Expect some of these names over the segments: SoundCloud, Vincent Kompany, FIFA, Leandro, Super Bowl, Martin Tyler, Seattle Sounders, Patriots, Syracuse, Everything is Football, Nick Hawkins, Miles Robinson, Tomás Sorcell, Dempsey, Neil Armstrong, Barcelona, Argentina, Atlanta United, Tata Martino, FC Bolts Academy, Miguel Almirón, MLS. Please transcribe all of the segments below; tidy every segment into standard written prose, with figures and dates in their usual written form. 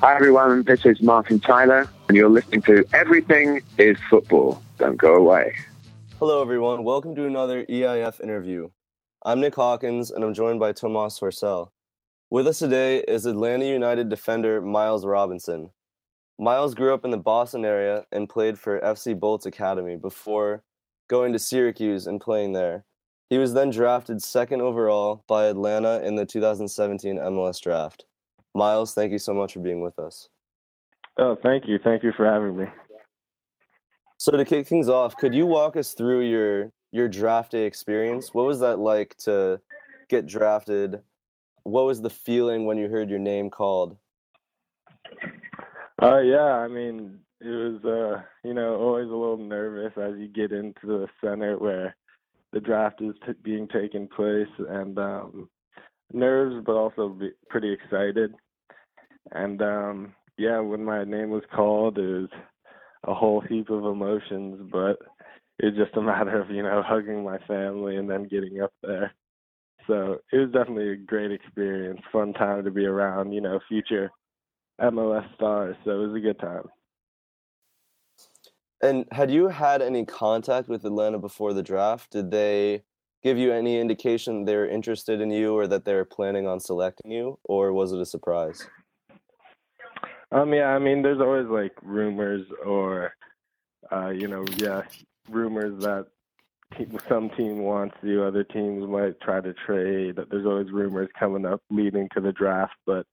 Hi everyone, this is Martin Tyler, and you're listening to Everything is Football. Don't go away. Hello everyone, welcome to another EIF interview. I'm Nick Hawkins, and I'm joined by Tomás Sorcell. With us today is Atlanta United defender Miles Robinson. Miles grew up in the Boston area and played for FC Bolts Academy before going to Syracuse and playing there. He was then drafted second overall by Atlanta in the 2017 MLS draft. Miles, thank you so much for being with us. Oh, thank you. Thank you for having me. So to kick things off, could you walk us through your draft day experience? What was that like to get drafted? What was the feeling when you heard your name called? It was, always a little nervous as you get into the center where the draft is being taken place, and nerves, but also pretty excited. And, when my name was called, it was a whole heap of emotions, but it's just a matter of, hugging my family and then getting up there. So it was definitely a great experience, fun time to be around, future MLS stars. So it was a good time. And had you had any contact with Atlanta before the draft? Did they give you any indication they were interested in you or that they were planning on selecting you, or was it a surprise? There's always rumors or, rumors that some team wants you, other teams might try to trade. There's always rumors coming up leading to the draft, but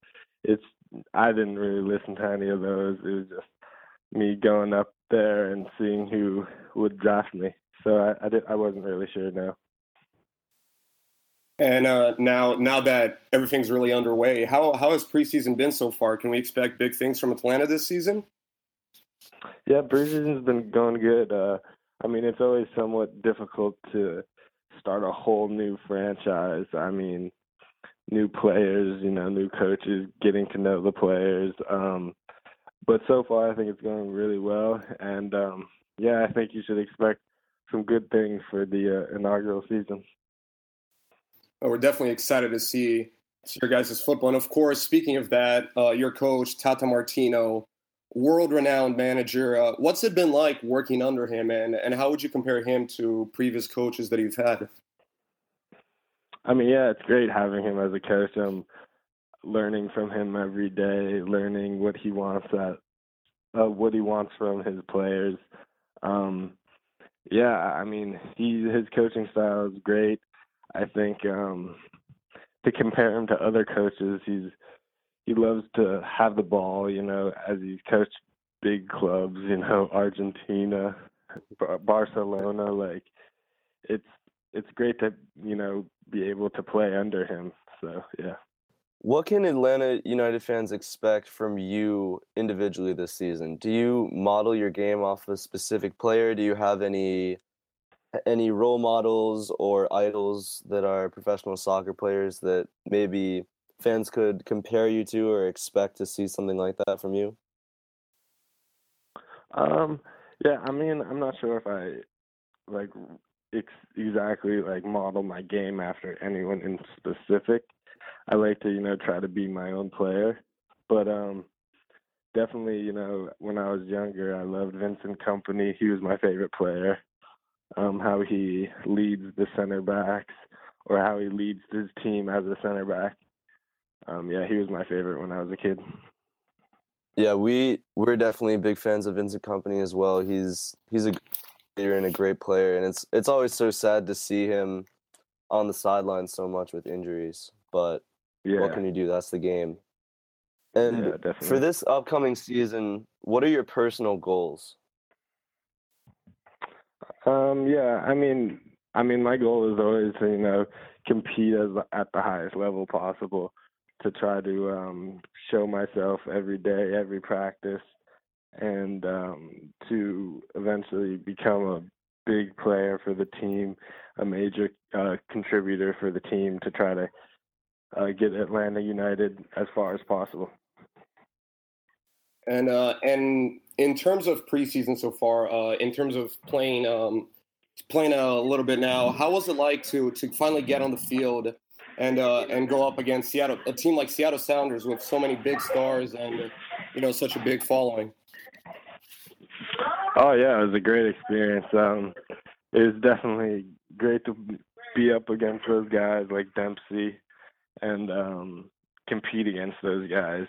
I didn't really listen to any of those. It was just me going up there and seeing who would draft me. So I wasn't really sure now. And now that everything's really underway, how has preseason been so far? Can we expect big things from Atlanta this season? Yeah, preseason's been going good. It's always somewhat difficult to start a whole new franchise. New players, new coaches, getting to know the players. But so far, I think it's going really well. And, I think you should expect some good things for the inaugural season. Well, we're definitely excited to see your guys' football. And, of course, speaking of that, your coach, Tata Martino, world-renowned manager. What's it been like working under him, and how would you compare him to previous coaches that you've had? It's great having him as a coach. I'm learning from him every day, learning what he wants from his players. His coaching style is great. I think to compare him to other coaches, he loves to have the ball, as he's coached big clubs, Argentina, Barcelona. It's great to, be able to play under him. So, yeah. What can Atlanta United fans expect from you individually this season? Do you model your game off of a specific player? Do you have any role models or idols that are professional soccer players that maybe fans could compare you to or expect to see something like that from you? I'm not sure if I exactly model my game after anyone in specific. I like to try to be my own player, but definitely when I was younger, I loved Vincent Kompany. He was my favorite player. How he leads the center backs, or how he leads his team as a center back. He was my favorite when I was a kid. Yeah, we're definitely big fans of Vincent Kompany as well. He's a leader and a great player, and it's always so sad to see him on the sideline so much with injuries. But yeah, what can you do? That's the game. And for this upcoming season, what are your personal goals? My goal is always to, compete at the highest level possible, to try to show myself every day, every practice, and to eventually become a big player for the team, a major contributor for the team, to try to get Atlanta United as far as possible. And in terms of preseason so far, in terms of playing a little bit now, how was it like to finally get on the field and go up against Seattle, a team like Seattle Sounders with so many big stars and, you know, such a big following. Oh, yeah, it was a great experience. It was definitely great to be up against those guys like Dempsey and compete against those guys.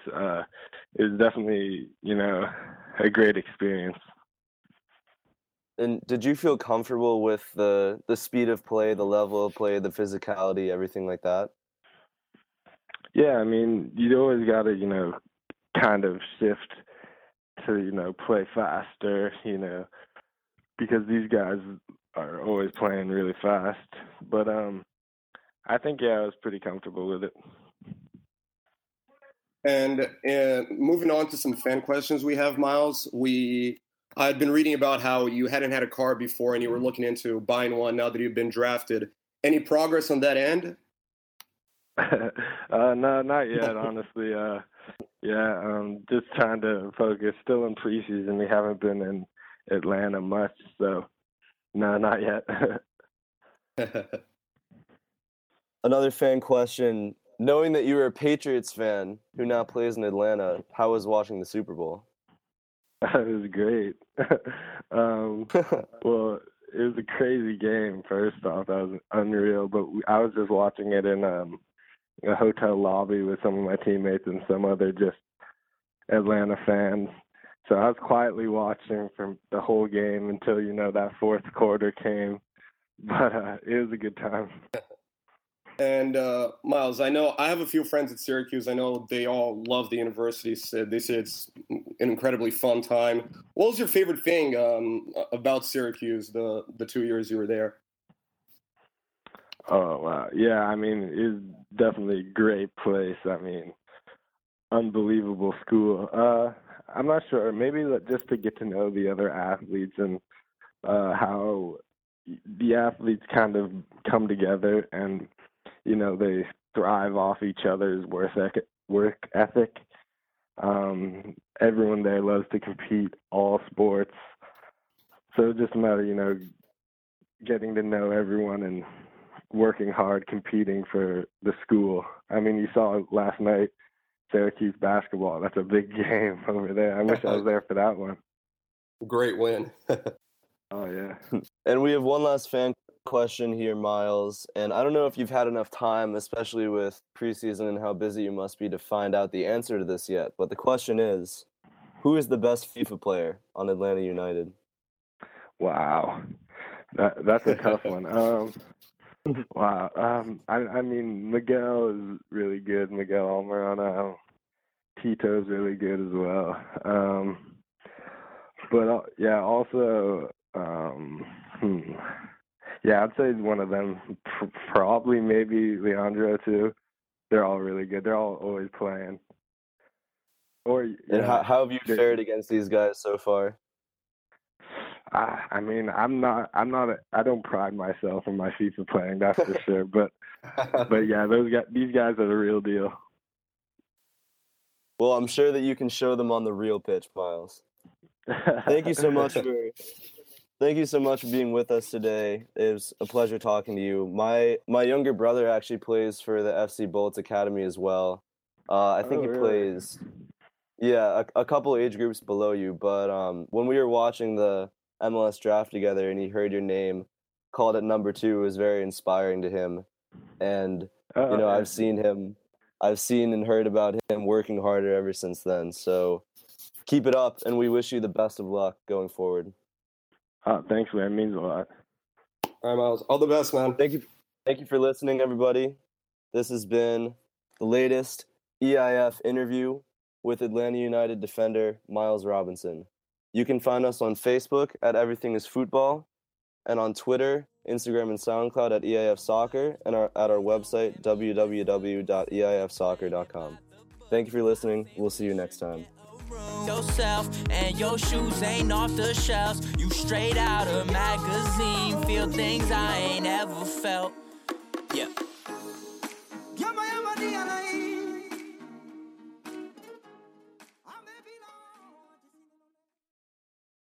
It was definitely, you know, a great experience. And did you feel comfortable with the speed of play, the level of play, the physicality, everything like that? Yeah, I mean, you always got to, you know, kind of shift to, you know, play faster, you know, because these guys are always playing really fast. But I think, yeah, I was pretty comfortable with it. And moving on to some fan questions we have, Miles, I had been reading about how you hadn't had a car before and you were looking into buying one now that you've been drafted. Any progress on that end? No, not yet, honestly. Yeah, just trying to focus. Still in preseason. We haven't been in Atlanta much, so no, not yet. Another fan question. Knowing that you were a Patriots fan who now plays in Atlanta, how was watching the Super Bowl? It was great. Well, it was a crazy game, first off. That was unreal. But I was just watching it in a hotel lobby with some of my teammates and some other just Atlanta fans. So I was quietly watching from the whole game until, you know, that fourth quarter came. But it was a good time. And, Miles, I know I have a few friends at Syracuse. I know they all love the university. So they say it's an incredibly fun time. What was your favorite thing about Syracuse the 2 years you were there? Oh, wow. Yeah, I mean, it's definitely a great place. I mean, unbelievable school. I'm not sure. Maybe just to get to know the other athletes and how the athletes kind of come together and – you know, they thrive off each other's work ethic. Everyone there loves to compete, all sports. So it's just a matter, you know, getting to know everyone and working hard, competing for the school. I mean, you saw last night, Syracuse basketball. That's a big game over there. I wish I was there for that one. Great win. Oh, yeah. And we have one last fan question here, Miles, and I don't know if you've had enough time, especially with preseason and how busy you must be, to find out the answer to this yet, but the question is, who is the best FIFA player on Atlanta United? Wow, that's a tough one. Wow. I mean, Miguel is really good. Miguel Almirón. Tito's really good as well. But yeah, also yeah, I'd say one of them, probably maybe Leandro too. They're all really good. They're all always playing. And how have you fared against these guys so far? I mean, I don't pride myself in my FIFA playing, that's for sure. But yeah, these guys are the real deal. Well, I'm sure that you can show them on the real pitch, Miles. Thank you so much for being with us today. It was a pleasure talking to you. My younger brother actually plays for the FC Bolts Academy as well. I think he plays, a couple age groups below you. But when we were watching the MLS draft together and he heard your name called at number 2, it was very inspiring to him. And, you know, I've seen and heard about him working harder ever since then. So keep it up, and we wish you the best of luck going forward. Oh, thanks, man. It means a lot. All right, Miles. All the best, man. Thank you for listening, everybody. This has been the latest EIF interview with Atlanta United defender Miles Robinson. You can find us on Facebook at Everything is Football, and on Twitter, Instagram, and SoundCloud at EIF Soccer, and at our website, www.eifsoccer.com. Thank you for listening. We'll see you next time. Yourself and your shoes ain't off the shelves. You straight out of magazine. Feel things I ain't ever felt. Yeah.